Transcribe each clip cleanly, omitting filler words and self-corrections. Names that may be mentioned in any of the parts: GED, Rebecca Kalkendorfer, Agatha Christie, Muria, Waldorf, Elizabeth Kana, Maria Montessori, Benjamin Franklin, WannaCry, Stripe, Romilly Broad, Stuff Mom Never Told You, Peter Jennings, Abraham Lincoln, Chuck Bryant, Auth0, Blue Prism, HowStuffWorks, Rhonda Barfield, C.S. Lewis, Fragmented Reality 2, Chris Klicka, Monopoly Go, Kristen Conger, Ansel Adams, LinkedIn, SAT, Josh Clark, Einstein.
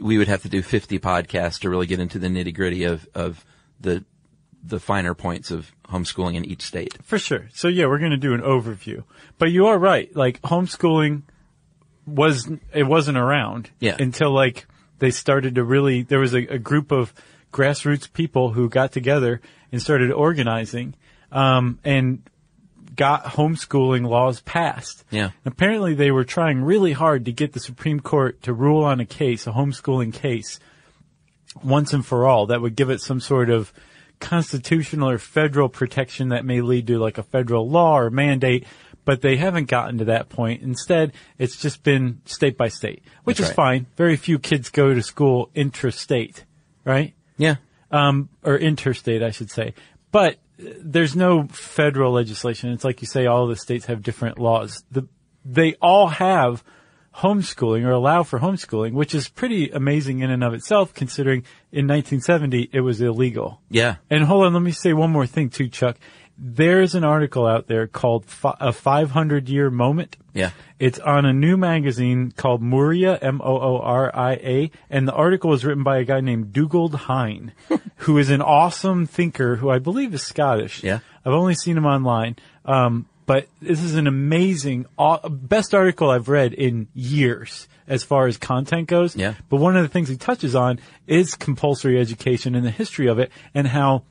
We would have to do 50 podcasts to really get into the nitty gritty of the finer points of homeschooling in each state. For sure. So yeah, we're going to do an overview, but you are right. Like homeschooling wasn't around until like they started to really, there was a group of grassroots people who got together and started organizing, and got homeschooling laws passed. Yeah. Apparently they were trying really hard to get the Supreme Court to rule on a case, a homeschooling case, once and for all that would give it some sort of constitutional or federal protection that may lead to like a federal law or mandate, but they haven't gotten to that point. Instead, it's just been state by state, which That's is right. fine. Very few kids go to school intrastate, right? Yeah. Or interstate, I should say. But there's no federal legislation. It's like you say, all the states have different laws. They all have homeschooling or allow for homeschooling, which is pretty amazing in and of itself, considering in 1970 it was illegal. Yeah. And hold on, let me say one more thing too, Chuck. There's an article out there called A 500-Year Moment. Yeah. It's on a new magazine called Muria, Mooria, and the article was written by a guy named Dougald Hine, who is an awesome thinker who I believe is Scottish. Yeah. I've only seen him online. But this is an amazing, best article I've read in years as far as content goes. Yeah. But one of the things he touches on is compulsory education and the history of it and how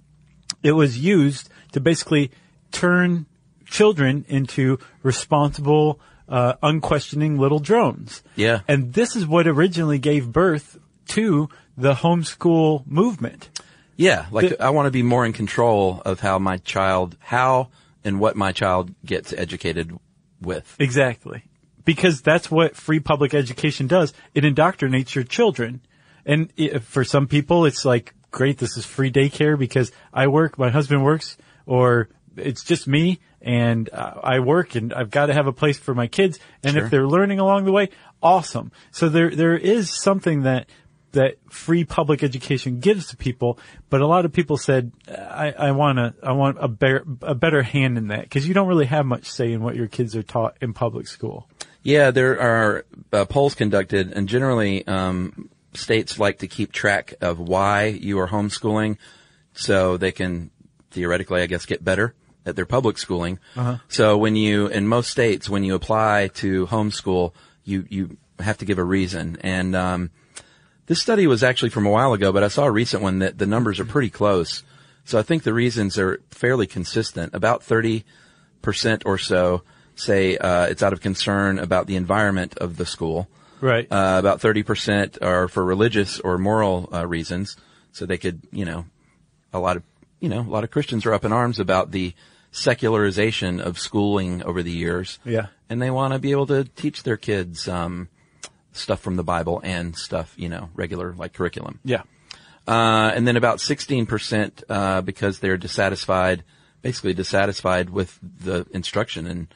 it was used to basically turn children into responsible, unquestioning little drones. Yeah. And this is what originally gave birth to the homeschool movement. Yeah, like I want to be more in control of how and what my child gets educated with. Exactly. Because that's what free public education does. It indoctrinates your children. And for some people, it's like, great, this is free daycare because I work, my husband works, or it's just me and I work and I've got to have a place for my kids. And If they're learning along the way, awesome. So there is something that free public education gives to people, but a lot of people said, I want a better hand in that, because you don't really have much say in what your kids are taught in public school. Yeah, there are polls conducted, and generally states like to keep track of why you are homeschooling so they can theoretically, I guess, get better at their public schooling. Uh-huh. So in most states, when you apply to homeschool, you have to give a reason. And this study was actually from a while ago, but I saw a recent one that the numbers are pretty close. So I think the reasons are fairly consistent. About 30% or so say it's out of concern about the environment of the school. Right. About 30% are for religious or moral reasons. So they could, a lot of Christians are up in arms about the secularization of schooling over the years. Yeah. And they want to be able to teach their kids stuff from the Bible and stuff, regular like curriculum. Yeah. And then about 16% because they're dissatisfied with the instruction and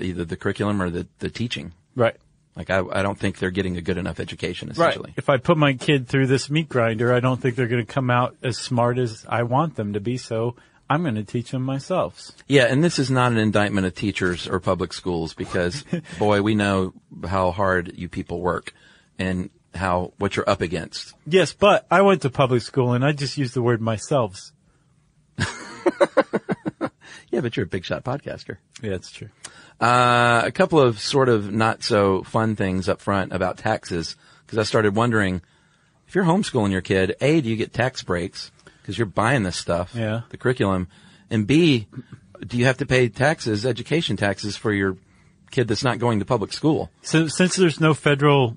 either the curriculum or the teaching. Right. Like I don't think they're getting a good enough education, essentially. Right. If I put my kid through this meat grinder, I don't think they're going to come out as smart as I want them to be, so I'm going to teach them myself. Yeah, and this is not an indictment of teachers or public schools because, boy, we know how hard you people work and what you're up against. Yes, but I went to public school and I just used the word myself. Yeah, but you're a big shot podcaster. Yeah, that's true. A couple of sort of not so fun things up front about taxes, because I started wondering, if you're homeschooling your kid, A, do you get tax breaks because you're buying this stuff, the curriculum, and B, do you have to pay taxes, education taxes, for your kid that's not going to public school? So since there's no federal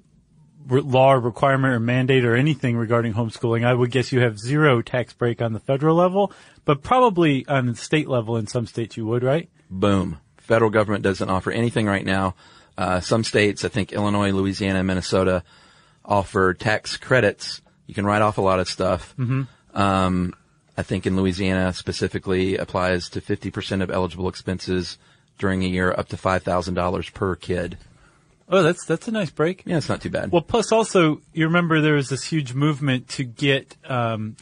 law requirement or mandate or anything regarding homeschooling, I would guess you have zero tax break on the federal level, but probably on the state level in some states you would, right? Boom. Federal government doesn't offer anything right now. Some states, I think Illinois, Louisiana, Minnesota, offer tax credits. You can write off a lot of stuff. Mm-hmm. I think in Louisiana specifically applies to 50% of eligible expenses during a year up to $5,000 per kid. Oh, that's a nice break. Yeah, it's not too bad. Well, plus also, you remember there was this huge movement to get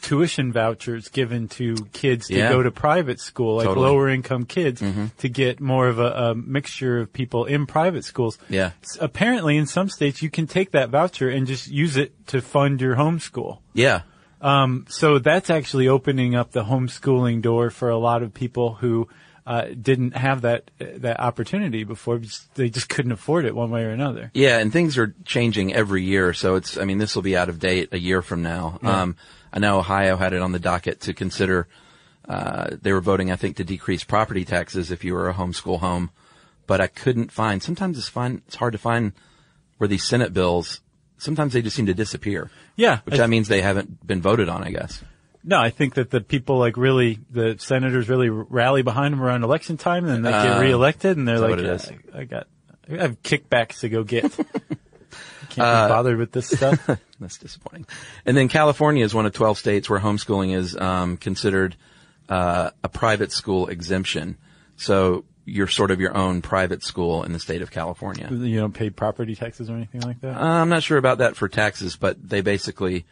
tuition vouchers given to kids to go to private school, like lower income kids, to get more of a mixture of people in private schools. Yeah. Apparently, in some states, you can take that voucher and just use it to fund your homeschool. Yeah. So that's actually opening up the homeschooling door for a lot of people who didn't have that opportunity before. They just couldn't afford it one way or another. Yeah, and things are changing every year. So this will be out of date a year from now. Yeah. I know Ohio had it on the docket to consider, they were voting, I think, to decrease property taxes if you were a homeschool home. But I couldn't find, sometimes it's hard to find where these Senate bills, sometimes they just seem to disappear. Yeah. Which that means they haven't been voted on, I guess. No, I think that the people the senators really rally behind them around election time, and then they get reelected, and they're like, I have kickbacks to go get. Can't be bothered with this stuff. That's disappointing. And then California is one of 12 states where homeschooling is considered a private school exemption. So you're sort of your own private school in the state of California. You don't pay property taxes or anything like that? I'm not sure about that for taxes, but they basically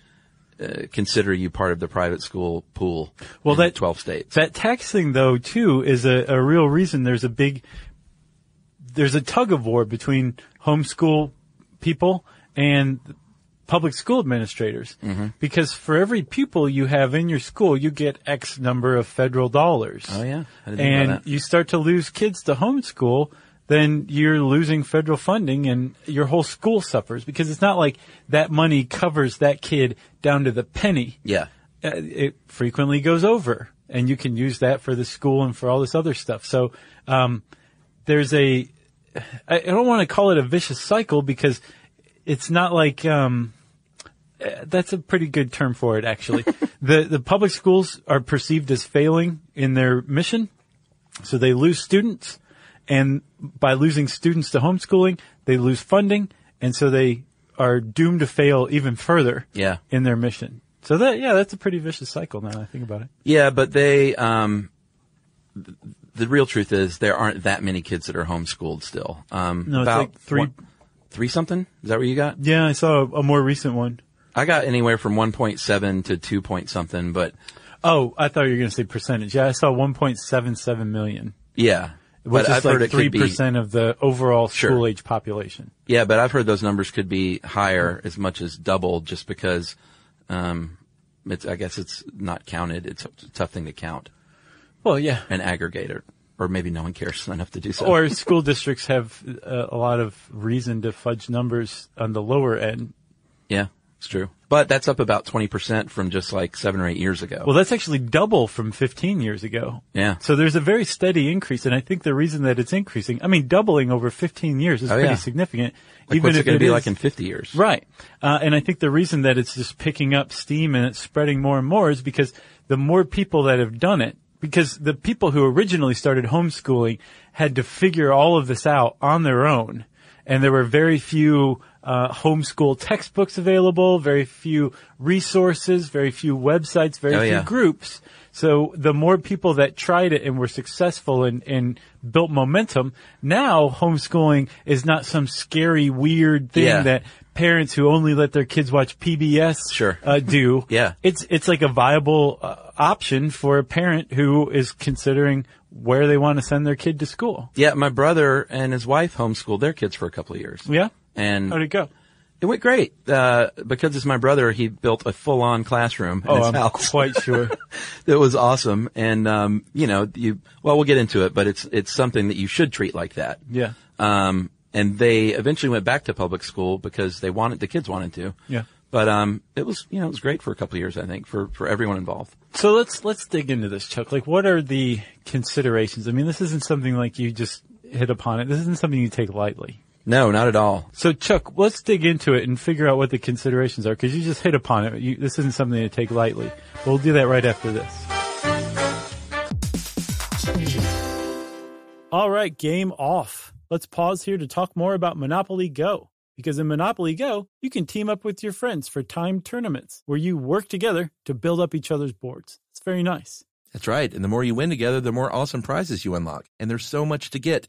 consider you part of the private school pool in 12 states. That tax thing, though, too, is a real reason there's a tug of war between homeschool people and public school administrators. Mm-hmm. Because for every pupil you have in your school, you get X number of federal dollars. Oh, yeah. I didn't know that. You start to lose kids to homeschool, then you're losing federal funding and your whole school suffers, because it's not like that money covers that kid down to the penny. Yeah. It frequently goes over, and you can use that for the school and for all this other stuff. So there's I don't want to call it a vicious cycle, because it's not like That's a pretty good term for it, actually. The public schools are perceived as failing in their mission, so they lose students. And by losing students to homeschooling, they lose funding, and so they are doomed to fail even further in their mission. So that's a pretty vicious cycle now that I think about it. Yeah, but they the real truth is there aren't that many kids that are homeschooled still. No, it's about like three something? Is that what you got? Yeah, I saw a more recent one. I got anywhere from 1.7 to 2 point something, but... Oh, I thought you were going to say percentage. Yeah, I saw 1.77 million. Yeah. Which is like 3% of the overall school-age population. Yeah, but I've heard those numbers could be higher, as much as double, just because I guess it's not counted. It's a tough thing to count. Well, yeah. An aggregator. Or maybe no one cares enough to do so. Or school districts have a lot of reason to fudge numbers on the lower end. Yeah. It's true. But that's up about 20% from just like 7 or 8 years ago. Well, that's actually double from 15 years ago. Yeah. So there's a very steady increase, and I think the reason that it's increasing, I mean, doubling over 15 years is pretty significant. Like even what's it going to be like in 50 years? Right. And I think the reason that it's just picking up steam and it's spreading more and more is because the more people that have done it, because the people who originally started homeschooling had to figure all of this out on their own, and there were very few homeschool textbooks available, very few resources, very few websites, very few groups. So the more people that tried it and were successful and built momentum, now homeschooling is not some scary, weird thing that parents who only let their kids watch PBS do. Yeah. It's like a viable option for a parent who is considering where they want to send their kid to school. Yeah, my brother and his wife homeschooled their kids for a couple of years. Yeah. And how'd it go? It went great. Because it's my brother, he built a full-on classroom in his house. I'm quite sure. It was awesome. And, we'll get into it, but it's something that you should treat like that. Yeah. And they eventually went back to public school because the kids wanted to. Yeah. But, it was great for a couple of years, I think, for everyone involved. So let's dig into this, Chuck. Like, what are the considerations? I mean, this isn't something like you just hit upon it. This isn't something you take lightly. No, not at all. So, Chuck, let's dig into it and figure out what the considerations are, because you just hit upon it. This isn't something to take lightly. We'll do that right after this. All right, game off. Let's pause here to talk more about Monopoly Go, because in Monopoly Go, you can team up with your friends for timed tournaments where you work together to build up each other's boards. It's very nice. That's right. And the more you win together, the more awesome prizes you unlock. And there's so much to get.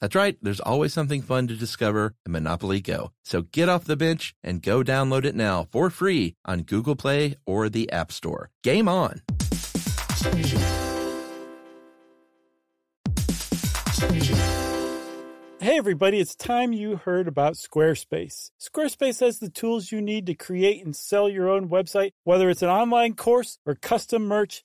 That's right. There's always something fun to discover in Monopoly Go. So get off the bench and go download it now for free on Google Play or the App Store. Game on. Hey, everybody. It's time you heard about Squarespace. Squarespace has the tools you need to create and sell your own website, whether it's an online course or custom merch.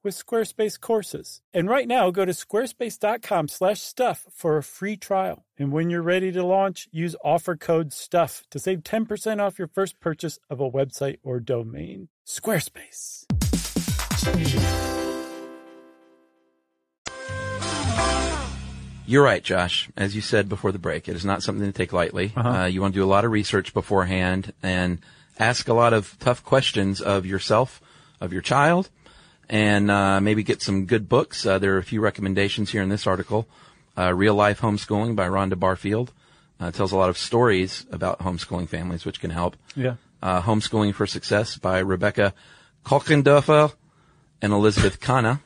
with Squarespace courses. And right now, go to squarespace.com/stuff for a free trial. And when you're ready to launch, use offer code STUFF to save 10% off your first purchase of a website or domain. Squarespace. You're right, Josh. As you said before the break, it is not something to take lightly. You want to do a lot of research beforehand and ask a lot of tough questions of yourself, of your child, and maybe get some good books. There are a few recommendations here in this article. Real Life Homeschooling by Rhonda Barfield tells a lot of stories about homeschooling families, which can help. Yeah. Homeschooling for Success by Rebecca Kalkendorfer And Elizabeth Kana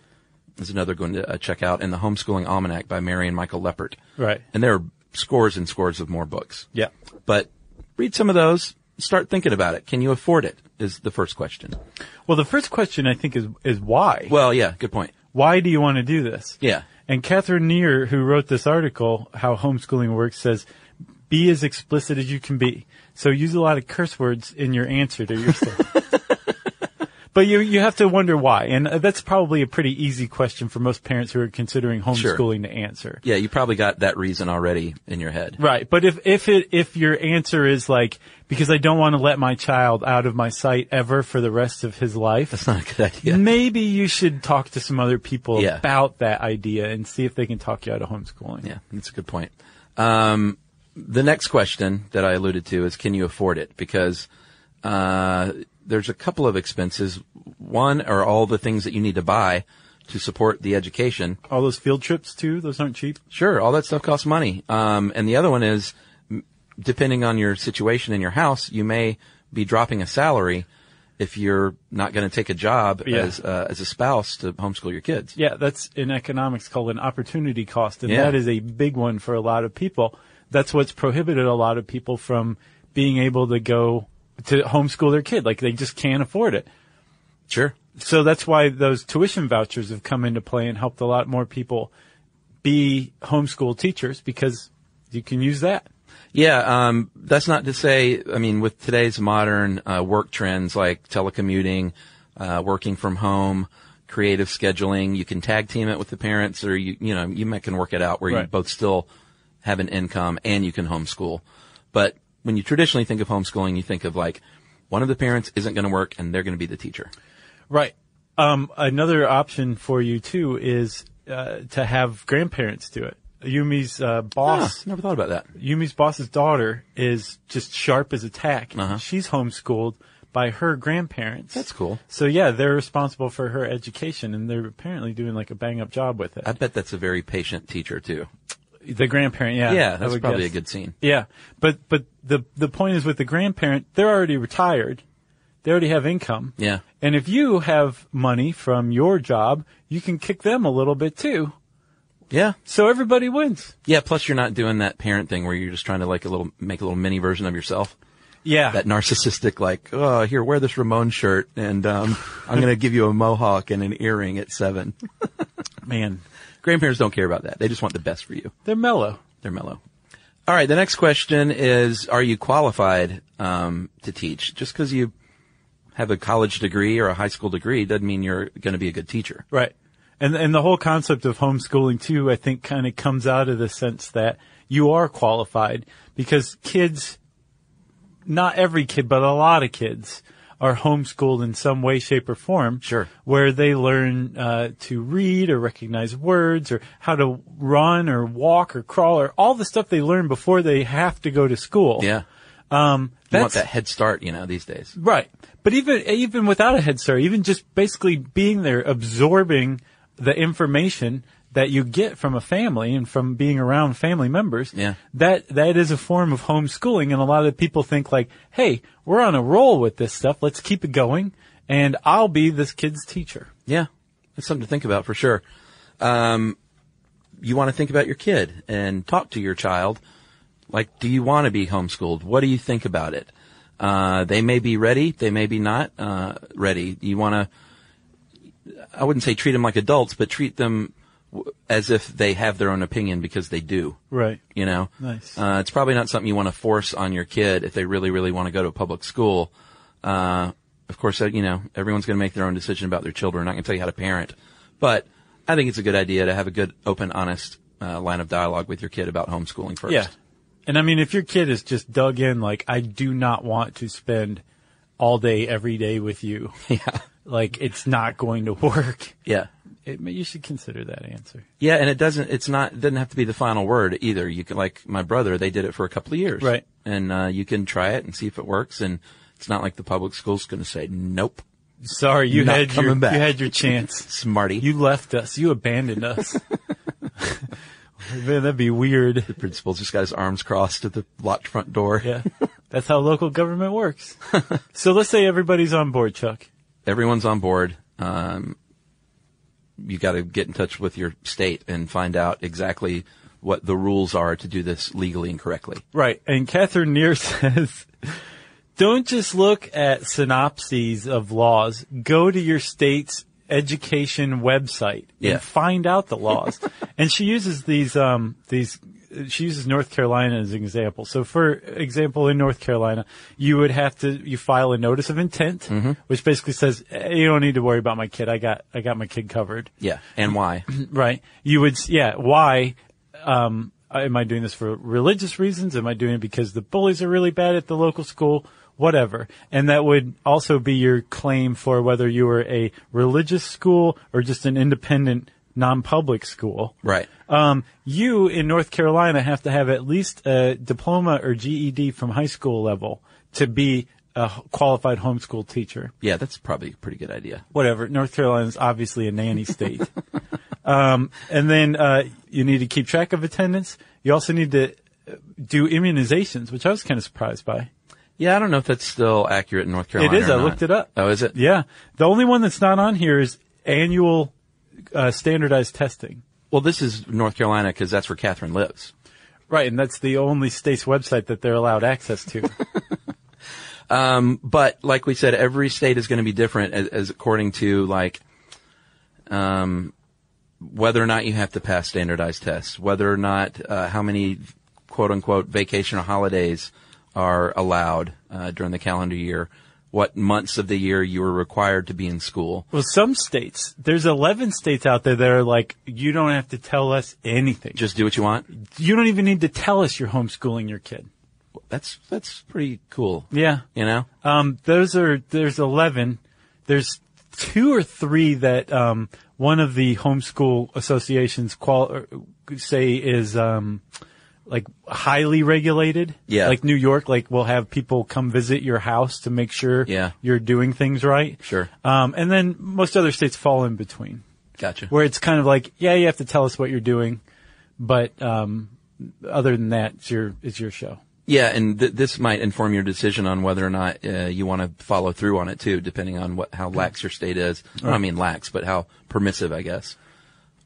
is another going to check out, and The Homeschooling Almanac by Mary and Michael Leppert. Right. And there are scores and scores of more books. Yeah. But read some of those. Start thinking about it. Can you afford it is the first question. Well, the first question, I think, is why. Well, yeah, good point. Why do you want to do this? Yeah. And Catherine Neer, who wrote this article, How Homeschooling Works, says, be as explicit as you can be. So use a lot of curse words in your answer to yourself. But you have to wonder why. And that's probably a pretty easy question for most parents who are considering homeschooling to answer. Yeah, you probably got that reason already in your head. Right. But if your answer is like, because I don't want to let my child out of my sight ever for the rest of his life. That's not a good idea. Maybe you should talk to some other people about that idea and see if they can talk you out of homeschooling. Yeah, that's a good point. The next question that I alluded to is, can you afford it? Because there's a couple of expenses. One are all the things that you need to buy to support the education. All those field trips, too? Those aren't cheap? Sure. All that stuff costs money. And the other one is, depending on your situation in your house, you may be dropping a salary if you're not going to take a job as a spouse to homeschool your kids. Yeah, that's in economics called an opportunity cost, and that is a big one for a lot of people. That's what's prohibited a lot of people from being able to go to homeschool their kid. Like, they just can't afford it. Sure. So that's why those tuition vouchers have come into play and helped a lot more people be homeschool teachers, because you can use that. Yeah, that's not to say, I mean, with today's modern work trends like telecommuting, working from home, creative scheduling, you can tag team it with the parents, or you can work it out where you both still have an income and you can homeschool. But when you traditionally think of homeschooling, you think of like one of the parents isn't going to work and they're going to be the teacher. Right. Another option for you too is to have grandparents do it. Yumi's boss. Never thought about that. Yumi's boss's daughter is just sharp as a tack. Uh-huh. She's homeschooled by her grandparents. That's cool. So yeah, they're responsible for her education, and they're apparently doing like a bang up job with it. I bet that's a very patient teacher too. The grandparent, yeah. Yeah, that's probably a good scene. Yeah. But the point is, with the grandparent, they're already retired. They already have income. Yeah. And if you have money from your job, you can kick them a little bit too. Yeah. So everybody wins. Yeah, plus you're not doing that parent thing where you're just trying to make a little mini version of yourself. Yeah. That narcissistic, like, oh, here, wear this Ramon shirt and I'm going to give you a mohawk and an earring at 7. Man. Grandparents don't care about that. They just want the best for you. They're mellow. All right. The next question is, are you qualified to teach? Just because you have a college degree or a high school degree doesn't mean you're going to be a good teacher. Right. And the whole concept of homeschooling, too, I think kind of comes out of the sense that you are qualified, because kids, not every kid, but a lot of kids, are homeschooled in some way, shape, or form. Sure. Where they learn to read or recognize words, or how to run or walk or crawl, or all the stuff they learn before they have to go to school. Yeah. You want that head start, these days. Right. But even without a head start, even just basically being there, absorbing the information that you get from a family and from being around family members, that is a form of homeschooling. And a lot of people think like, hey, we're on a roll with this stuff. Let's keep it going, and I'll be this kid's teacher. Yeah, that's something to think about for sure. You want to think about your kid and talk to your child. Like, do you want to be homeschooled? What do you think about it? They may be ready. They may be not ready. You want to, I wouldn't say treat them like adults, but treat them as if they have their own opinion, because they do. Right. Nice. It's probably not something you want to force on your kid if they really, really want to go to a public school. Of course, everyone's going to make their own decision about their children. I'm not going to tell you how to parent, but I think it's a good idea to have a good, open, honest, line of dialogue with your kid about homeschooling first. Yeah. And I mean, if your kid is just dug in, like, I do not want to spend all day, every day with you. Yeah. Like, it's not going to work. Yeah. You should consider that answer. Yeah, and it doesn't have to be the final word either. You can, like my brother, they did it for a couple of years. Right. And, you can try it and see if it works. And it's not like the public school's going to say, nope. Sorry, you had your chance. Smarty. You left us. You abandoned us. Man, that'd be weird. The principal's just got his arms crossed at the locked front door. Yeah. That's how local government works. So let's say everybody's on board, Chuck. Everyone's on board. you got to get in touch with your state and find out exactly what the rules are to do this legally and correctly. Right. And Catherine Neer says, don't just look at synopses of laws. Go to your state's education website and find out the laws. And she uses she uses North Carolina as an example. So for example, in North Carolina, you would have to, you file a notice of intent, which basically says, hey, you don't need to worry about my kid. I got my kid covered. Yeah. And why? Right. You would, why? Am I doing this for religious reasons? Am I doing it because the bullies are really bad at the local school? Whatever. And that would also be your claim for whether you were a religious school or just an independent non-public school. Right. You in North Carolina have to have at least a diploma or GED from high school level to be a qualified homeschool teacher. Yeah, that's probably a pretty good idea. Whatever. North Carolina is obviously a nanny state. And then you need to keep track of attendance. You also need to do immunizations, which I was kind of surprised by. Yeah, I don't know if that's still accurate in North Carolina. It is. I looked it up. Oh, is it? Yeah. The only one that's not on here is annual standardized testing. Well, this is North Carolina because that's where Catherine lives. Right, and that's the only state's website that they're allowed access to. But like we said, every state is going to be different as according to like whether or not you have to pass standardized tests, whether or not how many quote-unquote vacation or holidays are allowed during the calendar year, what months of the year you were required to be in school. Well, some states, there's 11 states out there that are like, you don't have to tell us anything. Just do what you want? You don't even need to tell us you're homeschooling your kid. That's pretty cool. Yeah. You know? There's 11. There's 2 or 3 that, one of the homeschool associations say is, like highly regulated. Yeah. Like New York, like we'll have people come visit your house to make sure you're doing things right. Sure. And then most other states fall in between. Gotcha. Where it's kind of like, yeah, you have to tell us what you're doing, but other than that, it's your show. Yeah, and this might inform your decision on whether or not you want to follow through on it too, depending on how lax your state is. Right. I mean lax, but how permissive, I guess.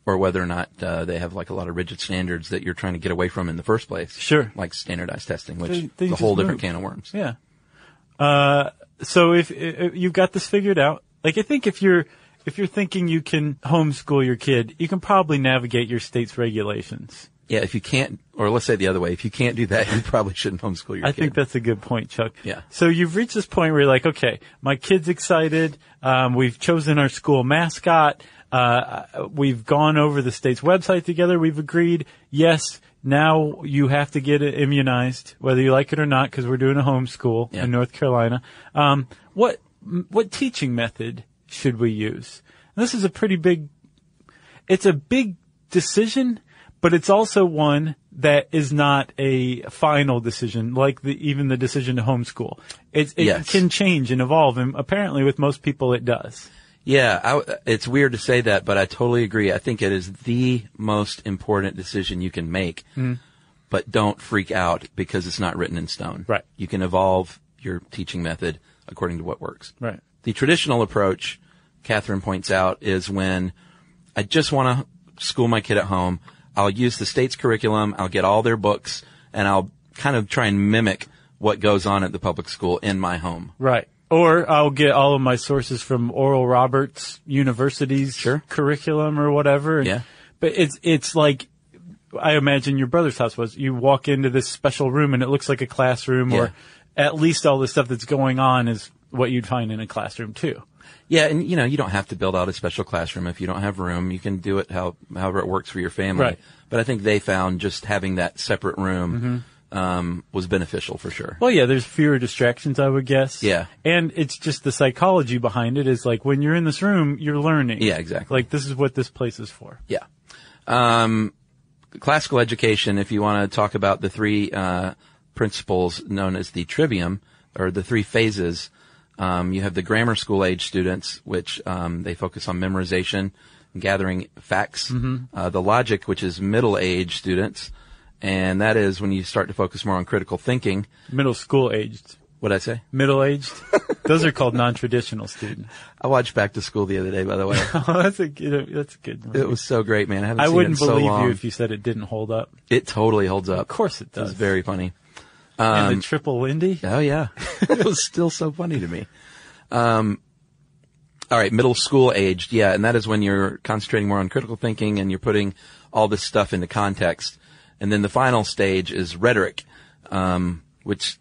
Or whether or not they have like a lot of rigid standards that you're trying to get away from in the first place. Sure. Like standardized testing, which is a whole different can of worms. Yeah. So if you've got this figured out, like I think if you're thinking you can homeschool your kid, you can probably navigate your state's regulations. Yeah, if you can't, or let's say the other way, if you can't do that, you probably shouldn't homeschool your kid. I think that's a good point, Chuck. Yeah. So you've reached this point where you're like, okay, my kid's excited, we've chosen our school mascot, we've gone over the state's website together. We've agreed, yes, now you have to get immunized, whether you like it or not, because we're doing a homeschool in North Carolina. What teaching method should we use? And this is a pretty big, it's a big decision, but it's also one that is not a final decision, like even the decision to homeschool. It can change and evolve, and apparently with most people it does. Yeah, it's weird to say that, but I totally agree. I think it is the most important decision you can make, but don't freak out because it's not written in stone. Right. You can evolve your teaching method according to what works. Right. The traditional approach, Catherine points out, is when I just want to school my kid at home. I'll use the state's curriculum, I'll get all their books, and I'll kind of try and mimic what goes on at the public school in my home. Right. Or I'll get all of my sources from Oral Roberts University's curriculum or whatever. Yeah. But it's like, I imagine your brother's house was, you walk into this special room and it looks like a classroom or at least all the stuff that's going on is what you'd find in a classroom too. Yeah. And you know, you don't have to build out a special classroom if you don't have room. You can do it however it works for your family. Right. But I think they found just having that separate room. Was beneficial for sure. Well, yeah, there's fewer distractions, I would guess. Yeah. And it's just the psychology behind it is like when you're in this room, you're learning. Yeah, exactly. Like this is what this place is for. Yeah. Classical education, if you want to talk about the 3 principles known as the trivium or the 3 phases, you have the grammar school age students, which they focus on memorization and gathering facts. The logic, which is middle age students. And that is when you start to focus more on critical thinking. Middle school aged. What'd I say? Middle-aged. Those are called non-traditional students. I watched Back to School the other day, by the way. Oh, that's a good movie. It was so great, man. I wouldn't believe you if you said it didn't hold up. It totally holds up. Of course it does. It's very funny. And the triple Lindy? Oh, yeah. It was still so funny to me. All right, middle school aged. Yeah, and that is when you're concentrating more on critical thinking and you're putting all this stuff into context. And then the final stage is rhetoric, which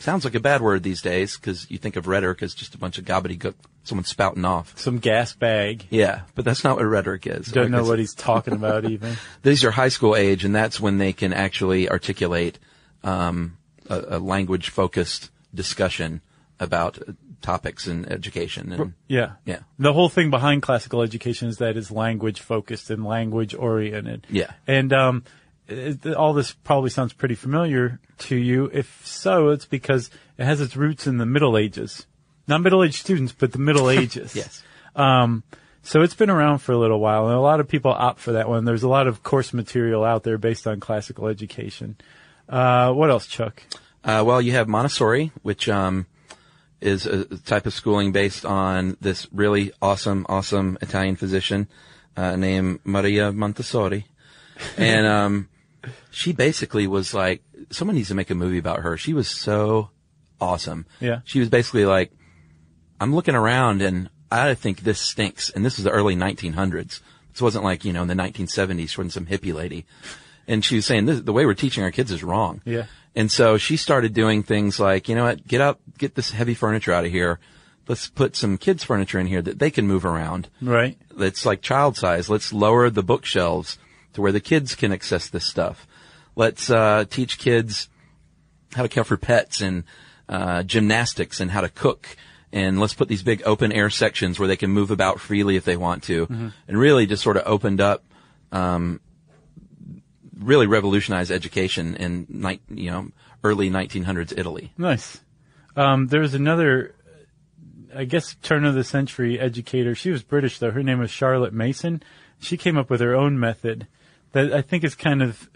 sounds like a bad word these days because you think of rhetoric as just a bunch of gobbledygook, someone spouting off. Some gas bag. Yeah, but that's not what rhetoric is. Don't know what he's talking about even. These are high school age, and that's when they can actually articulate a language-focused discussion about topics in education. And, yeah. The whole thing behind classical education is that it's language-focused and language-oriented. Yeah. And all this probably sounds pretty familiar to you. If so, it's because it has its roots in the Middle Ages. Not middle-aged students, but the Middle Ages. Yes. So it's been around for a little while, and a lot of people opt for that one. There's a lot of course material out there based on classical education. What else, Chuck? Well, you have Montessori, which is a type of schooling based on this really awesome Italian physician named Maria Montessori. And she basically was like, someone needs to make a movie about her. She was so awesome. Yeah. She was basically like, I'm looking around and I think this stinks. And this is the early 1900s. This wasn't like, you know, in the 1970s when some hippie lady. And she was saying, the way we're teaching our kids is wrong. Yeah. And so she started doing things like, you know what, get up, get this heavy furniture out of here. Let's put some kids' furniture in here that they can move around. Right. It's like child size. Let's lower the bookshelves to where the kids can access this stuff. Let's teach kids how to care for pets and gymnastics and how to cook. And let's put these big open-air sections where they can move about freely if they want to. Mm-hmm. And really just sort of opened up really revolutionized education in early 1900s Italy. Nice. There's another, I guess, turn of the century educator. She was British though. Her name was Charlotte Mason. She came up with her own method that I think is kind of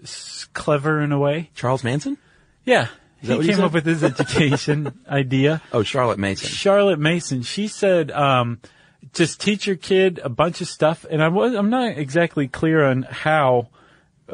clever in a way. Charles Manson? Yeah. He came up with his education idea. Oh, Charlotte Mason. Charlotte Mason. She said, just teach your kid a bunch of stuff. And I'm not exactly clear on how,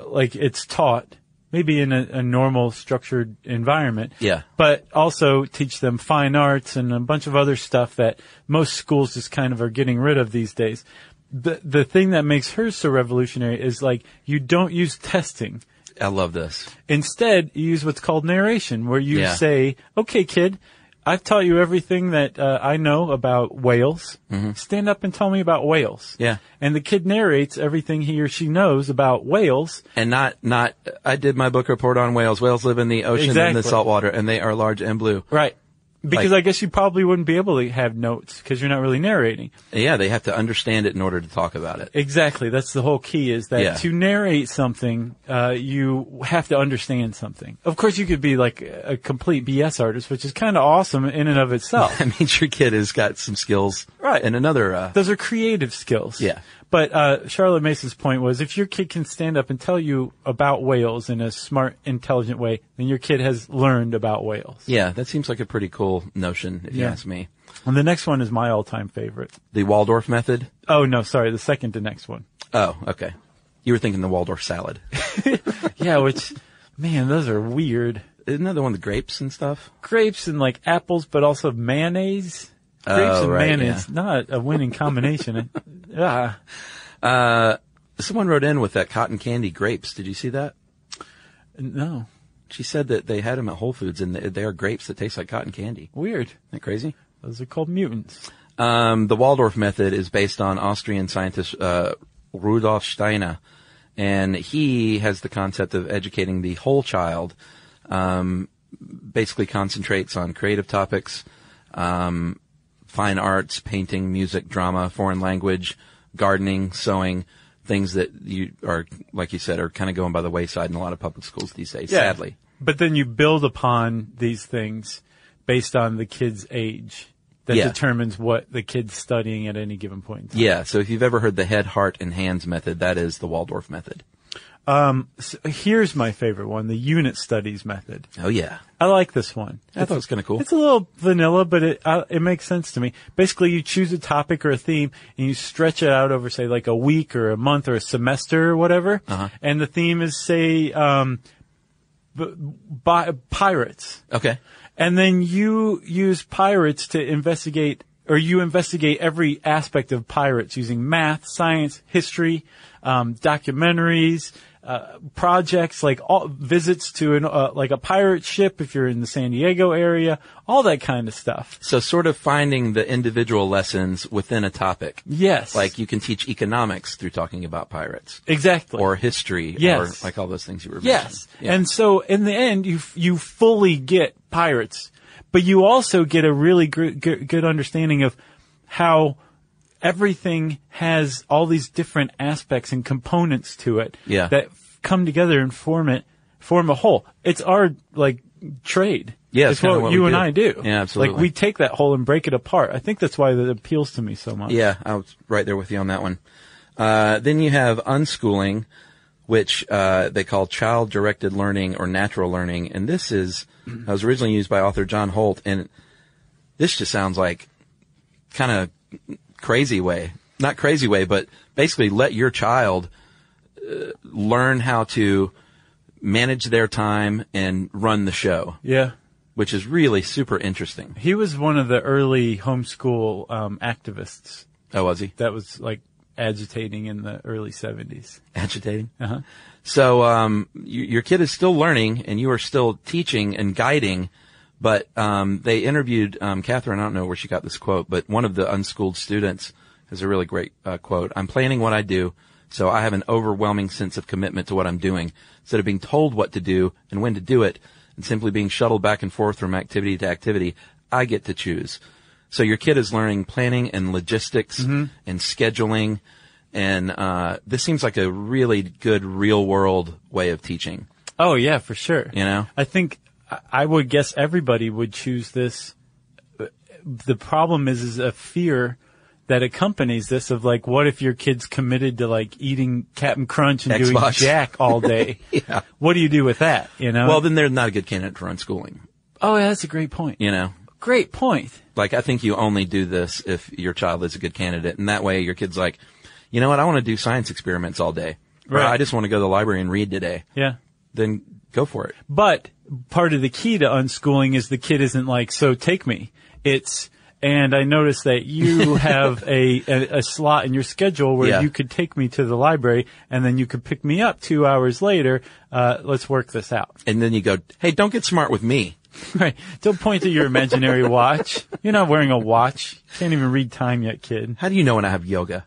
like, it's taught, maybe in a normal structured environment. Yeah. But also teach them fine arts and a bunch of other stuff that most schools just kind of are getting rid of these days. The thing that makes hers so revolutionary is, like, you don't use testing. I love this. Instead, you use what's called narration, where you say, okay, kid, I've taught you everything that I know about whales. Mm-hmm. Stand up and tell me about whales. Yeah. And the kid narrates everything he or she knows about whales. And not I did my book report on whales. Whales live in the ocean and the salt water, and they are large and blue. Right. Because, like, I guess you probably wouldn't be able to have notes because you're not really narrating. Yeah, they have to understand it in order to talk about it. Exactly. That's the whole key, is that to narrate something, you have to understand something. Of course, you could be like a complete BS artist, which is kind of awesome in and of itself. I mean, your kid has got some skills. Right. And another... those are creative skills. Yeah. But Charlotte Mason's point was, if your kid can stand up and tell you about whales in a smart, intelligent way, then your kid has learned about whales. Yeah, that seems like a pretty cool notion, if you ask me. And the next one is my all-time favorite. The Waldorf method? Oh, no, sorry, the second to next one. Oh, okay. You were thinking the Waldorf salad. Yeah, which, man, those are weird. Isn't that the one with grapes and stuff? Grapes and, like, apples, but also mayonnaise. Grapes and mayonnaise, not a winning combination. Yeah. Someone wrote in with that cotton candy grapes. Did you see that? No. She said that they had them at Whole Foods, and they are grapes that taste like cotton candy. Weird. Isn't that crazy? Those are called mutants. The Waldorf method is based on Austrian scientist Rudolf Steiner, and he has the concept of educating the whole child, basically concentrates on creative topics, fine arts, painting, music, drama, foreign language, gardening, sewing, things that you are, like you said, are kind of going by the wayside in a lot of public schools these days, sadly. But then you build upon these things based on the kid's age that determines what the kid's studying at any given point in time. Yeah, so if you've ever heard the head, heart, and hands method, that is the Waldorf method. So here's my favorite one, the unit studies method. Oh, yeah. I like this one. I thought it was kind of cool. It's a little vanilla, but it makes sense to me. Basically, you choose a topic or a theme, and you stretch it out over, say, like a week or a month or a semester or whatever. Uh-huh. And the theme is, say, pirates. Okay. And then you use pirates to investigate, or you investigate every aspect of pirates using math, science, history, documentaries, projects, like all visits to like a pirate ship if you're in the San Diego area, all that kind of stuff. So sort of finding the individual lessons within a topic. Yes. Like you can teach economics through talking about pirates. Exactly. Or history. Yes. Or like all those things you were mentioning. Yes. Yeah. And so in the end, you fully get pirates, but you also get a really good understanding of how everything has all these different aspects and components to it that come together and form a whole. It's our like trade. Yeah, it's what you and I do. Yeah, absolutely. Like we take that whole and break it apart. I think that's why that appeals to me so much. Yeah, I was right there with you on that one. Then you have unschooling, which they call child-directed learning or natural learning, and this was originally used by author John Holt, and this just sounds like kind of but basically let your child learn how to manage their time and run the show. Yeah. Which is really super interesting. He was one of the early homeschool activists. Oh, was he? That was like agitating in the early 70s. Agitating? Uh-huh. So your kid is still learning and you are still teaching and guiding. But they interviewed Catherine, I don't know where she got this quote, but one of the unschooled students has a really great quote. "I'm planning what I do, so I have an overwhelming sense of commitment to what I'm doing. Instead of being told what to do and when to do it and simply being shuttled back and forth from activity to activity, I get to choose." So your kid is learning planning and logistics and scheduling, and this seems like a really good real-world way of teaching. Oh, yeah, for sure. You know? I think I would guess everybody would choose this. The problem is a fear that accompanies this of like, what if your kid's committed to like eating Captain Crunch and doing Jack all day? Yeah. What do you do with that? You know? Well, then they're not a good candidate for unschooling. Oh, yeah, that's a great point. You know? Great point. Like, I think you only do this if your child is a good candidate. And that way your kid's like, you know what? I want to do science experiments all day. Right. Or I just want to go to the library and read today. Yeah. Then go for it. But part of the key to unschooling is the kid isn't like, so take me. It's, and I noticed that you have a slot in your schedule where you could take me to the library and then you could pick me up 2 hours later. Let's work this out. And then you go, hey, don't get smart with me. Right. Don't point to your imaginary watch. You're not wearing a watch. Can't even read time yet, kid. How do you know when I have yoga?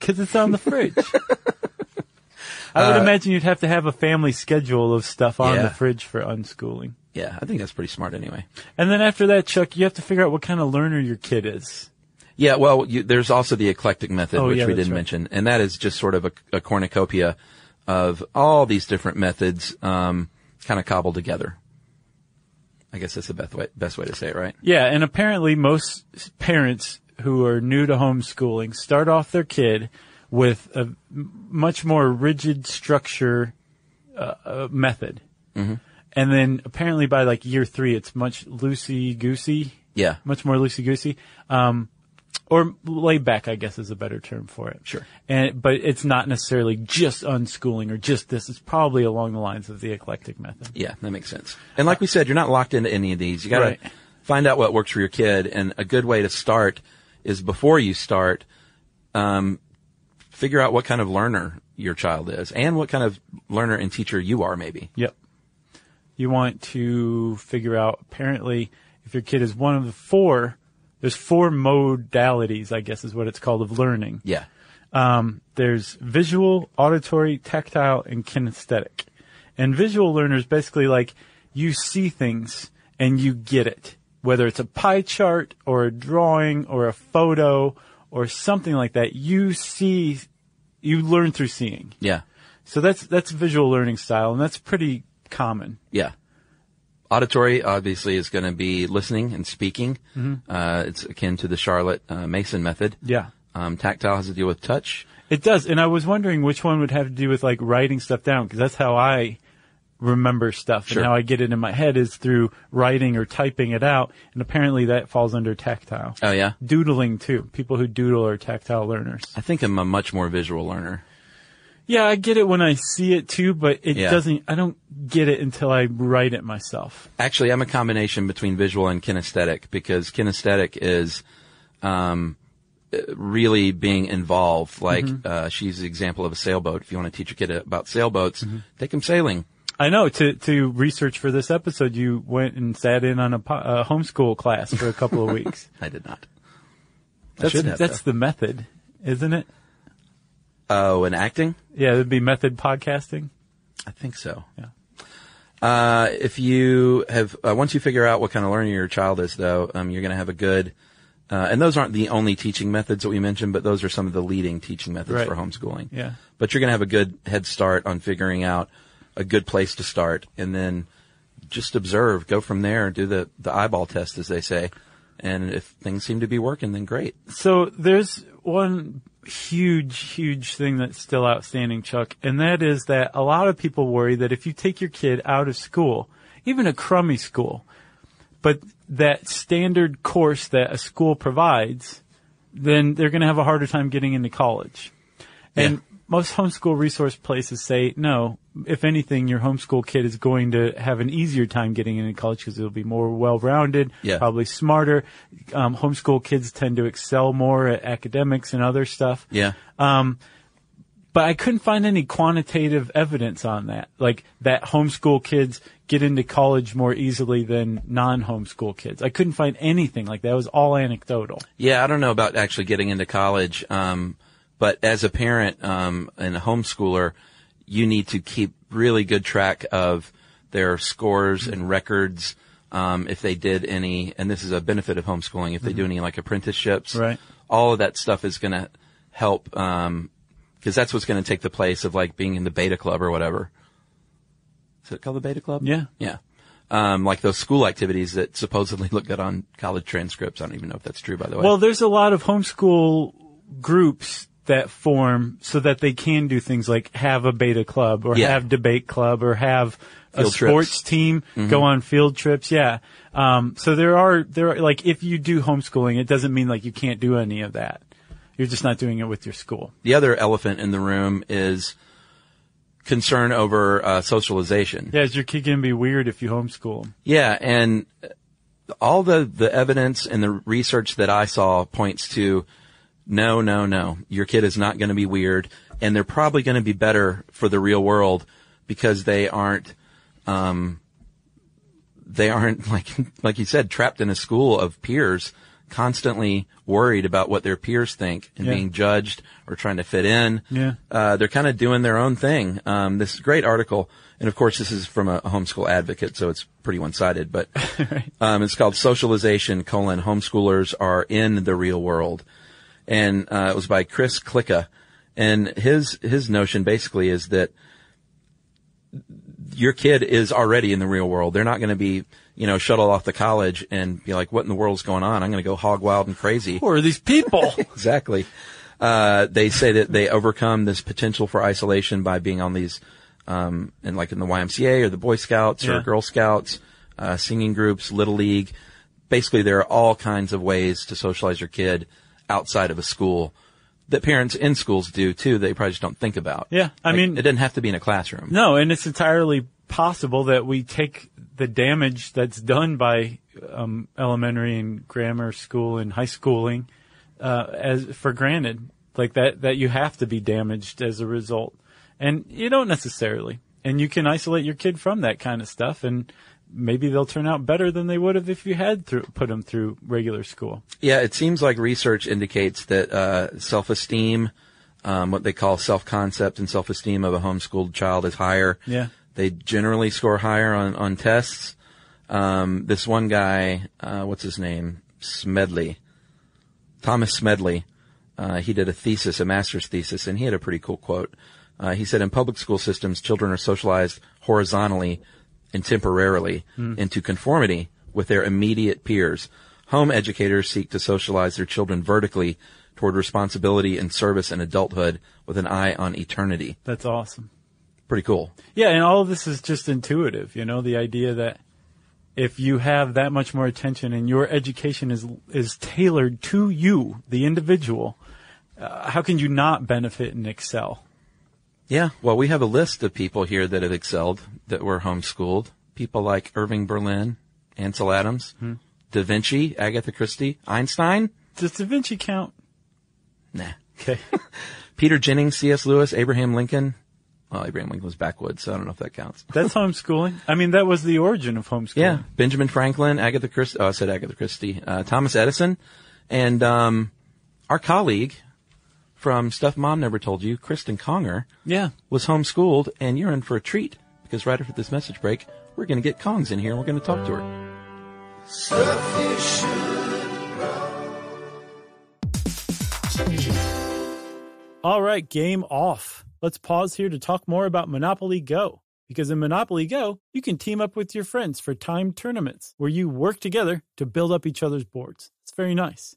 'Cause it's on the fridge. I would imagine you'd have to have a family schedule of stuff on the fridge for unschooling. Yeah, I think that's pretty smart anyway. And then after that, Chuck, you have to figure out what kind of learner your kid is. Yeah, well, there's also the eclectic method, which we didn't mention. And that is just sort of a cornucopia of all these different methods kind of cobbled together. I guess that's the best way to say it, right? Yeah, and apparently most parents who are new to homeschooling start off their kid with a much more rigid structure method. Mm-hmm. And then apparently by like year 3, it's much loosey-goosey. Yeah. Much more loosey-goosey. Or laid back, I guess, is a better term for it. Sure. But it's not necessarily just unschooling or just this. It's probably along the lines of the eclectic method. Yeah, that makes sense. And like we said, you're not locked into any of these. You got to find out what works for your kid. And a good way to start is before you start figure out what kind of learner your child is and what kind of learner and teacher you are, maybe. Yep. You want to figure out, apparently, if your kid is one of the 4, there's 4 modalities, I guess is what it's called, of learning. Yeah. There's visual, auditory, tactile, and kinesthetic. And visual learners basically like you see things and you get it, whether it's a pie chart or a drawing or a photo or something like that. You see. You learn through seeing. Yeah. So that's visual learning style, and that's pretty common. Yeah. Auditory, obviously, is going to be listening and speaking. Mm-hmm. It's akin to the Charlotte Mason method. Yeah. Tactile has to deal with touch. It does, and I was wondering which one would have to do with, like, writing stuff down, because that's how I remember stuff, sure. And how I get it in my head is through writing or typing it out, and apparently that falls under tactile. Oh, yeah? Doodling, too. People who doodle are tactile learners. I think I'm a much more visual learner. Yeah, I get it when I see it, too, but it doesn't. I don't get it until I write it myself. Actually, I'm a combination between visual and kinesthetic, because kinesthetic is... really being involved. Like, she's the example of a sailboat. If you want to teach a kid about sailboats, take them sailing. I know. To research for this episode, you went and sat in on a homeschool class for a couple of weeks. I did not. That's the method, isn't it? Oh, and acting? Yeah, it'd be method podcasting. I think so. Yeah. If you have, once you figure out what kind of learner your child is though, you're going to have a good, and those aren't the only teaching methods that we mentioned, but those are some of the leading teaching methods for homeschooling. Yeah. But you're going to have a good head start on figuring out a good place to start, and then just observe, go from there, do the eyeball test, as they say. And if things seem to be working, then great. So there's one huge thing that's still outstanding, Chuck, and that is that a lot of people worry that if you take your kid out of school, even a crummy school, but that standard course that a school provides, then they're going to have a harder time getting into college. And most homeschool resource places say, no, if anything, your homeschool kid is going to have an easier time getting into college because it'll be more well-rounded, probably smarter. Homeschool kids tend to excel more at academics and other stuff. Yeah. But I couldn't find any quantitative evidence on that, like that homeschool kids get into college more easily than non-homeschool kids. I couldn't find anything like that. It was all anecdotal. Yeah, I don't know about actually getting into college, but as a parent and a homeschooler, you need to keep really good track of their scores and records, if they did any, and this is a benefit of homeschooling, if they do any like apprenticeships. Right. All of that stuff is going to help because that's what's going to take the place of like being in the beta club or whatever. Is it called the beta club? Yeah. Yeah. Like those school activities that supposedly look good on college transcripts. I don't even know if that's true, by the way. Well, there's a lot of homeschool groups that form so that they can do things like have a beta club or have debate club or have field a sports trips. Team, go on field trips. Yeah. So there are like, if you do homeschooling, it doesn't mean like you can't do any of that. You're just not doing it with your school. The other elephant in the room is concern over socialization. Yeah, is your kid going to be weird if you homeschool them? Yeah, and all the evidence and the research that I saw points to no. Your kid is not going to be weird, and they're probably going to be better for the real world because they aren't like you said, trapped in a school of peers. Constantly worried about what their peers think and being judged or trying to fit in. Yeah. They're kind of doing their own thing. This great article, and of course this is from a homeschool advocate, so it's pretty one-sided, but it's called Socialization, Homeschoolers Are in the Real World. And it was by Chris Klicka. And his notion basically is that your kid is already in the real world. They're not going to be, shuttle off to college and be like, what in the world's going on? I'm going to go hog wild and crazy. Who are these people? Exactly. They say that they overcome this potential for isolation by being on these, and like in the YMCA or the Boy Scouts or Girl Scouts, singing groups, Little League. Basically, there are all kinds of ways to socialize your kid outside of a school that parents in schools do, too, they probably just don't think about. Yeah, I mean... It doesn't have to be in a classroom. No, and it's entirely possible that we take the damage that's done by elementary and grammar school and high schooling as for granted, like that you have to be damaged as a result. And you don't necessarily. And you can isolate your kid from that kind of stuff, and maybe they'll turn out better than they would have if you had put them through regular school. Yeah, it seems like research indicates that self-esteem, what they call self-concept and self-esteem of a homeschooled child is higher. Yeah. They generally score higher on tests. This one guy, what's his name? Smedley. Thomas Smedley. He did a master's thesis, and he had a pretty cool quote. He said, in public school systems, children are socialized horizontally and temporarily into conformity with their immediate peers. Home educators seek to socialize their children vertically toward responsibility and service in adulthood with an eye on eternity. That's awesome. Pretty cool. Yeah, and all of this is just intuitive, you know, the idea that if you have that much more attention and your education is tailored to you, the individual, how can you not benefit and excel? Yeah, well, we have a list of people here that have excelled, that were homeschooled. People like Irving Berlin, Ansel Adams, Da Vinci, Agatha Christie, Einstein. Does Da Vinci count? Nah. Okay. Peter Jennings, C.S. Lewis, Abraham Lincoln. Well, Abraham Lincoln was backwoods, so I don't know if that counts. That's homeschooling. I mean, that was the origin of homeschooling. Yeah. Benjamin Franklin, Agatha Christie. Oh, I said Agatha Christie. Thomas Edison. And our colleague from Stuff Mom Never Told You, Kristen Conger, was homeschooled, and you're in for a treat because right after this message break, we're going to get Kongs in here and we're going to talk to her. Stuff you should know. All right, game off. Let's pause here to talk more about Monopoly Go, because in Monopoly Go, you can team up with your friends for timed tournaments where you work together to build up each other's boards. It's very nice.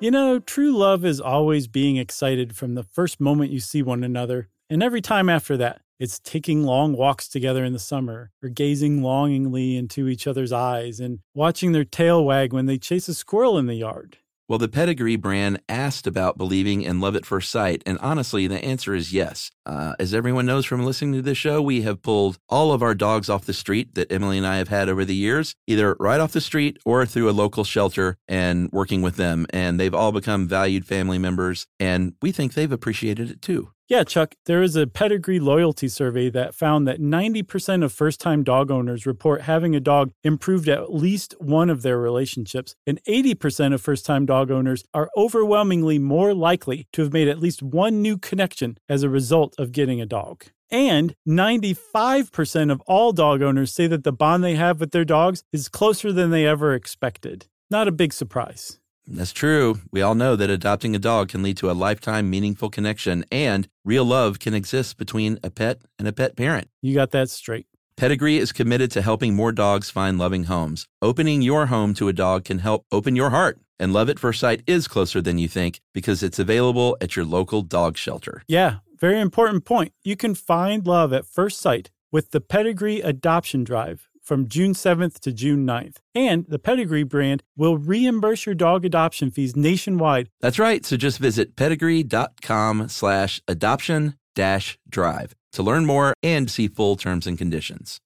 You know, true love is always being excited from the first moment you see one another, and every time after that. It's taking long walks together in the summer, or gazing longingly into each other's eyes, and watching their tail wag when they chase a squirrel in the yard. Well, the Pedigree brand asked about believing in love at first sight, and honestly, the answer is yes. As everyone knows from listening to this show, we have pulled all of our dogs off the street that Emily and I have had over the years, either right off the street or through a local shelter and working with them, and they've all become valued family members, and we think they've appreciated it too. Yeah, Chuck, there is a Pedigree loyalty survey that found that 90% of first-time dog owners report having a dog improved at least one of their relationships, and 80% of first-time dog owners are overwhelmingly more likely to have made at least one new connection as a result of getting a dog. And 95% of all dog owners say that the bond they have with their dogs is closer than they ever expected. Not a big surprise. That's true. We all know that adopting a dog can lead to a lifetime meaningful connection, and real love can exist between a pet and a pet parent. You got that straight. Pedigree is committed to helping more dogs find loving homes. Opening your home to a dog can help open your heart. And love at first sight is closer than you think because it's available at your local dog shelter. Yeah, very important point. You can find love at first sight with the Pedigree Adoption Drive from June 7th to June 9th. And the Pedigree brand will reimburse your dog adoption fees nationwide. That's right. So just visit pedigree.com/adoption-drive to learn more and see full terms and conditions.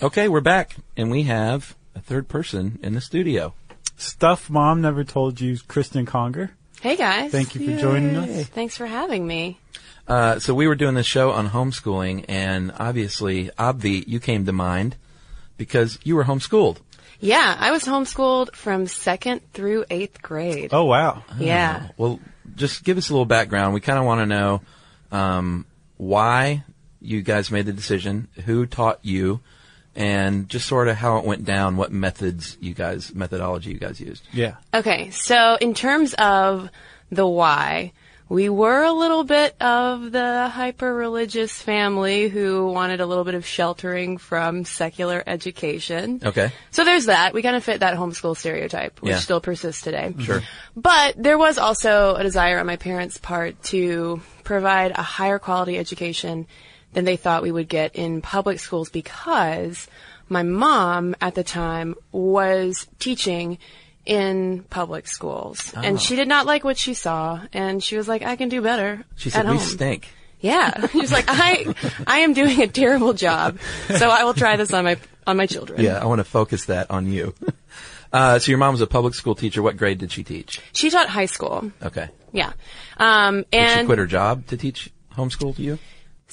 Okay, we're back. And we have a third person in the studio. Stuff Mom Never Told You, Kristen Conger. Hey, guys. Thank you for joining us. Thanks for having me. So we were doing this show on homeschooling, and obviously, Obvi, you came to mind because you were homeschooled. Yeah, I was homeschooled from 2nd through 8th grade. Oh, wow. Yeah. Well, just give us a little background. We kind of want to know why you guys made the decision, who taught you, and just sort of how it went down, what methodology you guys used. Yeah. Okay. So in terms of the why, we were a little bit of the hyper-religious family who wanted a little bit of sheltering from secular education. Okay. So there's that. We kind of fit that homeschool stereotype, which still persists today. Sure. But there was also a desire on my parents' part to provide a higher quality education than they thought we would get in public schools, because my mom at the time was teaching in public schools. Oh. And she did not like what she saw, and she was like, I can do better. She said, we stink. Yeah. He was like, I am doing a terrible job, so I will try this on my children. Yeah, I want to focus that on you. So your mom was a public school teacher. What grade did she teach? She taught high school. Okay. Yeah. Did she quit her job to teach homeschool to you?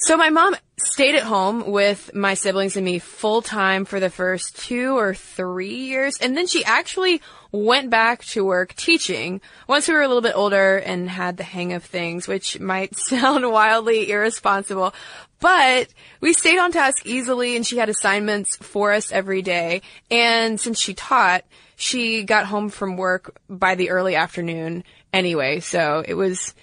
So my mom stayed at home with my siblings and me full time for the first 2 or 3 years, and then she actually went back to work teaching once we were a little bit older and had the hang of things, which might sound wildly irresponsible, but we stayed on task easily, and she had assignments for us every day. And since she taught, she got home from work by the early afternoon anyway, so it was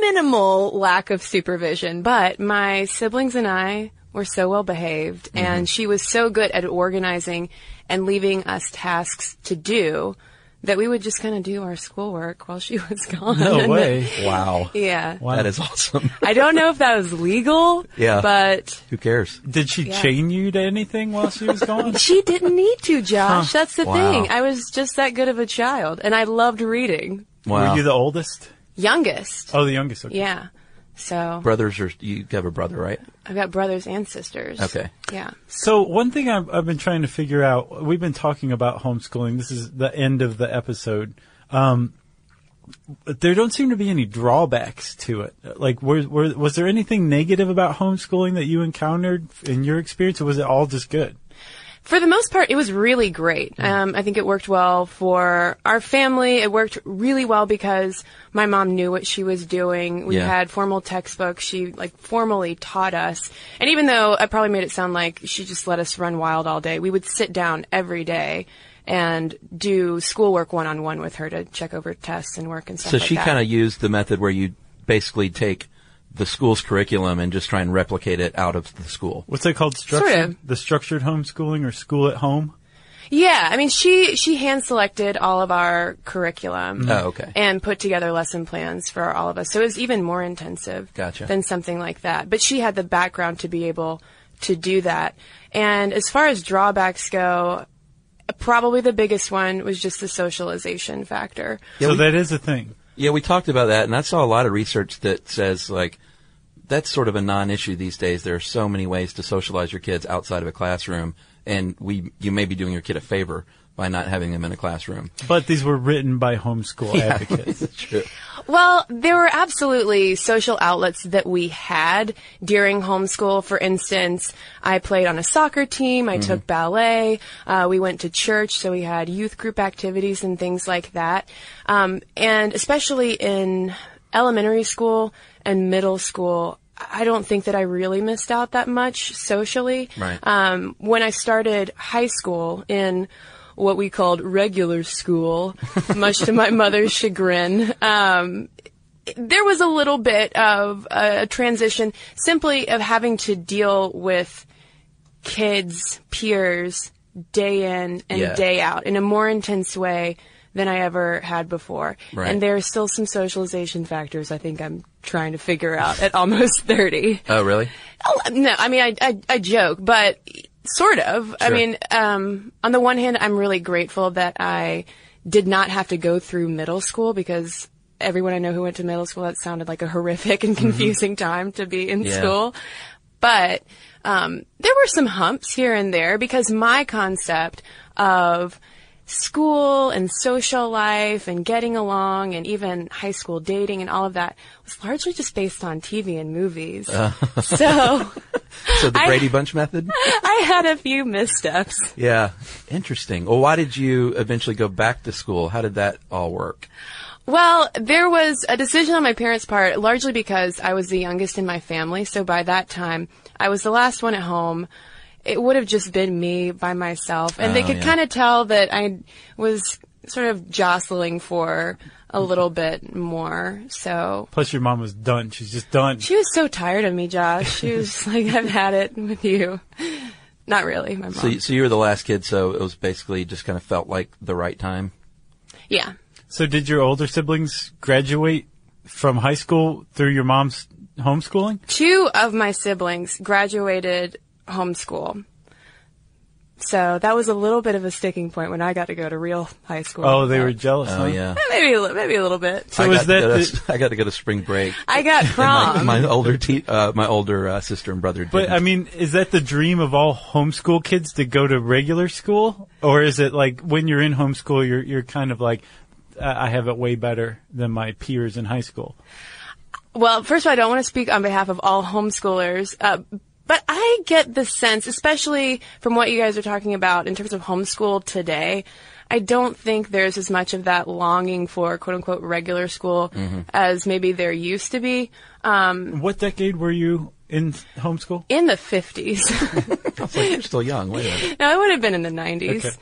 minimal lack of supervision, but my siblings and I were so well behaved, mm-hmm. and she was so good at organizing and leaving us tasks to do that we would just kind of do our schoolwork while she was gone. No way. Wow. Yeah. Wow. That is awesome. I don't know if that was legal, yeah. but... Who cares? Did she yeah. chain you to anything while she was gone? She didn't need to, Josh. Huh. That's the wow. thing. I was just that good of a child, and I loved reading. Wow. Were you the oldest? Youngest. Oh, the youngest. Okay. Yeah. So. Brothers, or you have a brother, right? I've got brothers and sisters. Okay. Yeah. So one thing I've been trying to figure out, we've been talking about homeschooling. This is the end of the episode. There don't seem to be any drawbacks to it. Like, was there anything negative about homeschooling that you encountered in your experience, or was it all just good? For the most part, it was really great. I think it worked well for our family. It worked really well because my mom knew what she was doing. We yeah. had formal textbooks. She, formally taught us. And even though I probably made it sound like she just let us run wild all day, we would sit down every day and do schoolwork one-on-one with her to check over tests and work and stuff like that. So she kind of used the method where you basically take the school's curriculum and just try and replicate it out of the school. What's that called? Structured? Sort of. The structured homeschooling or school at home? Yeah. I mean, she hand-selected all of our curriculum. Oh, okay. And put together lesson plans for all of us. So it was even more intensive gotcha. Than something like that. But she had the background to be able to do that. And as far as drawbacks go, probably the biggest one was just the socialization factor. Yeah, so that is a thing. Yeah, we talked about that, and I saw a lot of research that says, that's sort of a non-issue these days. There are so many ways to socialize your kids outside of a classroom, and you may be doing your kid a favor by not having them in a classroom. But these were written by homeschool advocates. That's true. Well, there were absolutely social outlets that we had during homeschool. For instance, I played on a soccer team. I mm-hmm. took ballet. We went to church, so we had youth group activities and things like that. And especially in elementary school and middle school, I don't think that I really missed out that much socially. Right. When I started high school in what we called regular school, much to my mother's chagrin. There was a little bit of a transition simply of having to deal with kids, peers, day in and yeah. day out in a more intense way than I ever had before. Right. And there are still some socialization factors I think I'm trying to figure out at almost 30. Oh, really? Oh, no, I mean, I joke, but... Sort of. Sure. I mean, on the one hand, I'm really grateful that I did not have to go through middle school because everyone I know who went to middle school, that sounded like a horrific and confusing mm-hmm. time to be in yeah. school. But there were some humps here and there because my concept of school and social life and getting along and even high school dating and all of that was largely just based on TV and movies. So the Brady Bunch method? I had a few missteps. Yeah. Interesting. Well, why did you eventually go back to school? How did that all work? Well, there was a decision on my parents' part, largely because I was the youngest in my family. So by that time, I was the last one at home. It would have just been me by myself. And they could yeah. kind of tell that I was sort of jostling for a little bit more. So. Plus your mom was done. She's just done. She was so tired of me, Josh. She was like, I've had it with you. Not really, my mom. So you were the last kid, so it was basically just kind of felt like the right time? Yeah. So did your older siblings graduate from high school through your mom's homeschooling? Two of my siblings graduated homeschool. So that was a little bit of a sticking point when I got to go to real high school. Oh, they were jealous. Oh, yeah. Maybe a little bit. So I got to go to spring break. I got prom. My older sister and brother did. But I mean, is that the dream of all homeschool kids to go to regular school, or is it like when you're in homeschool, you're kind of like, I have it way better than my peers in high school? Well, first of all, I don't want to speak on behalf of all homeschoolers. But I get the sense, especially from what you guys are talking about in terms of homeschool today, I don't think there's as much of that longing for quote-unquote regular school as maybe there used to be. What decade were you in homeschool? In the 50s. I was like, you're still young. Wait a minute. No, I would have been in the 90s. Okay.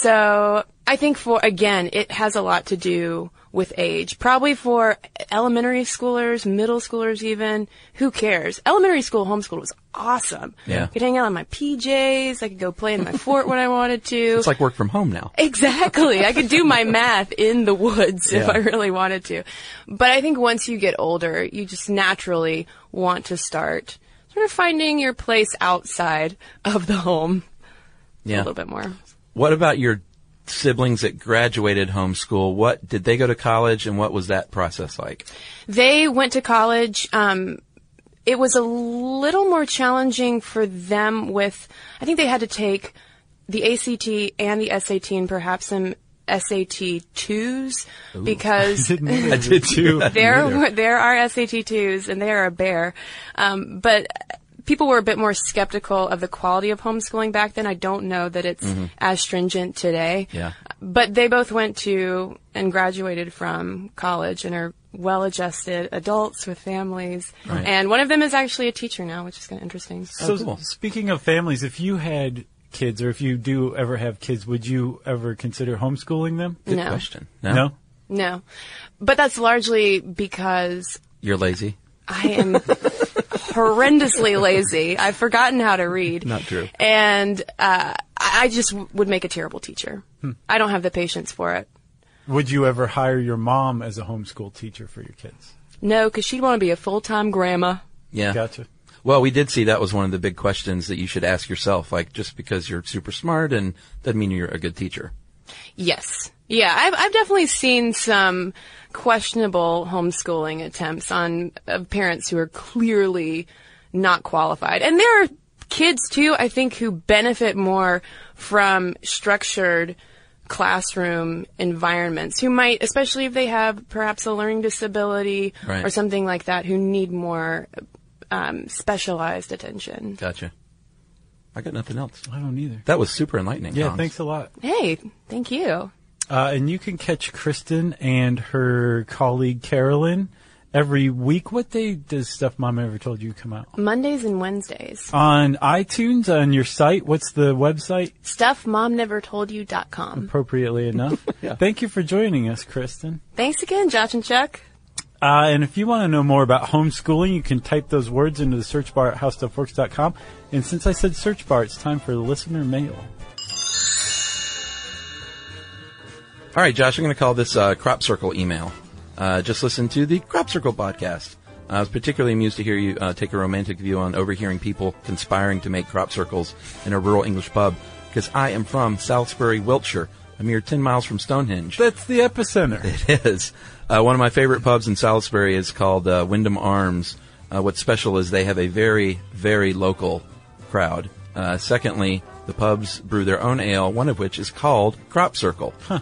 So I think it has a lot to do with age. Probably for elementary schoolers, middle schoolers even, who cares? Elementary school homeschool was awesome. Yeah. I could hang out in my PJs. I could go play in my fort when I wanted to. It's like work from home now. Exactly. I could do my math in the woods if I really wanted to. But I think once you get older, you just naturally want to start sort of finding your place outside of the home a little bit more. What about your siblings that graduated homeschool? What did they go to college, and what was that process like? They went to college. It was a little more challenging for them with, I think they had to take the ACT and the SAT and perhaps some SAT 2s. Ooh. Because there are SAT 2s and they are a bear. But people were a bit more skeptical of the quality of homeschooling back then. I don't know that it's as stringent today. Yeah. But they both went to and graduated from college and are well-adjusted adults with families. Right. And one of them is actually a teacher now, which is kind of interesting. So cool. Speaking of families, if you had kids or if you do ever have kids, would you ever consider homeschooling them? Good question. No. But that's largely because... You're lazy? I am... horrendously lazy. I've forgotten how to read. Not true. And I just would make a terrible teacher. I don't have the patience for it. Would you ever hire your mom as a homeschool teacher for your kids? No, because she'd want to be a full-time grandma. Yeah. Gotcha. Well, we did see that was one of the big questions that you should ask yourself. Like, just because you're super smart and doesn't mean you're a good teacher. Yes. Yeah, I've definitely seen some questionable homeschooling attempts on parents who are clearly not qualified. And there are kids, too, I think, who benefit more from structured classroom environments, who might, especially if they have perhaps a learning disability or something like that, who need more specialized attention. Gotcha. I got nothing else. I don't either. That was super enlightening. Yeah, Hans. Thanks a lot. Hey, thank you. And you can catch Kristen and her colleague Carolyn every week. What day does Stuff Mom Never Told You come out? Mondays and Wednesdays. On iTunes, on your site. What's the website? StuffMomNeverToldYou.com. Appropriately enough. Thank you for joining us, Kristen. Thanks again, Josh and Chuck. And if you want to know more about homeschooling, you can type those words into the search bar at HowStuffWorks.com. And since I said search bar, it's time for the listener mail. All right, Josh, I'm going to call this Crop Circle email. Just listen to the Crop Circle podcast. I was particularly amused to hear you take a romantic view on overhearing people conspiring to make crop circles in a rural English pub, because I am from Salisbury, Wiltshire, a mere 10 miles from Stonehenge. That's the epicenter. It is. One of my favorite pubs in Salisbury is called Wyndham Arms. What's special is they have a very, very local crowd. Secondly, the pubs brew their own ale, one of which is called Crop Circle. Huh.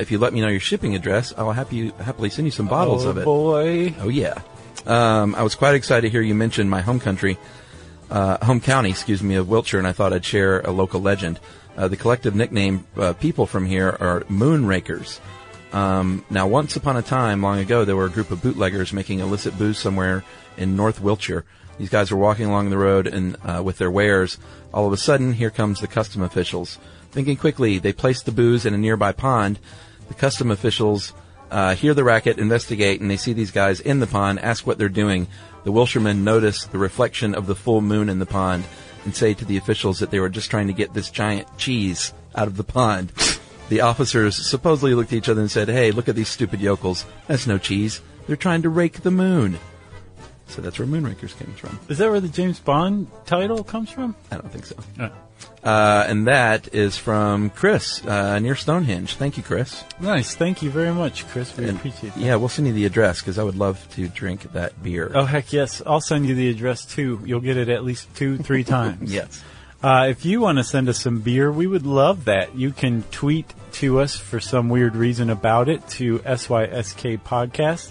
If you let me know your shipping address, I'll happily send you some bottles of it. Oh, boy. Oh, yeah. I was quite excited to hear you mention my home county, of Wiltshire, and I thought I'd share a local legend. The collective nickname people from here are moonrakers. Now, once upon a time, long ago, there were a group of bootleggers making illicit booze somewhere in North Wiltshire. These guys were walking along the road and with their wares. All of a sudden, here comes the custom officials. Thinking quickly, they place the booze in a nearby pond. The custom officials hear the racket, investigate, and they see these guys in the pond, ask what they're doing. The Wilshiremen notice the reflection of the full moon in the pond and say to the officials that they were just trying to get this giant cheese out of the pond. The officers supposedly looked at each other and said, "Hey, look at these stupid yokels. That's no cheese. They're trying to rake the moon." So that's where Moonrakers came from. Is that where the James Bond title comes from? I don't think so. And that is from Chris near Stonehenge. Thank you, Chris. Nice. Thank you very much, Chris. We appreciate that. Yeah, we'll send you the address because I would love to drink that beer. Oh, heck yes. I'll send you the address, too. You'll get it at least 2-3 times. Yes. If you want to send us some beer, we would love that. You can tweet to us for some weird reason about it to SYSK Podcast.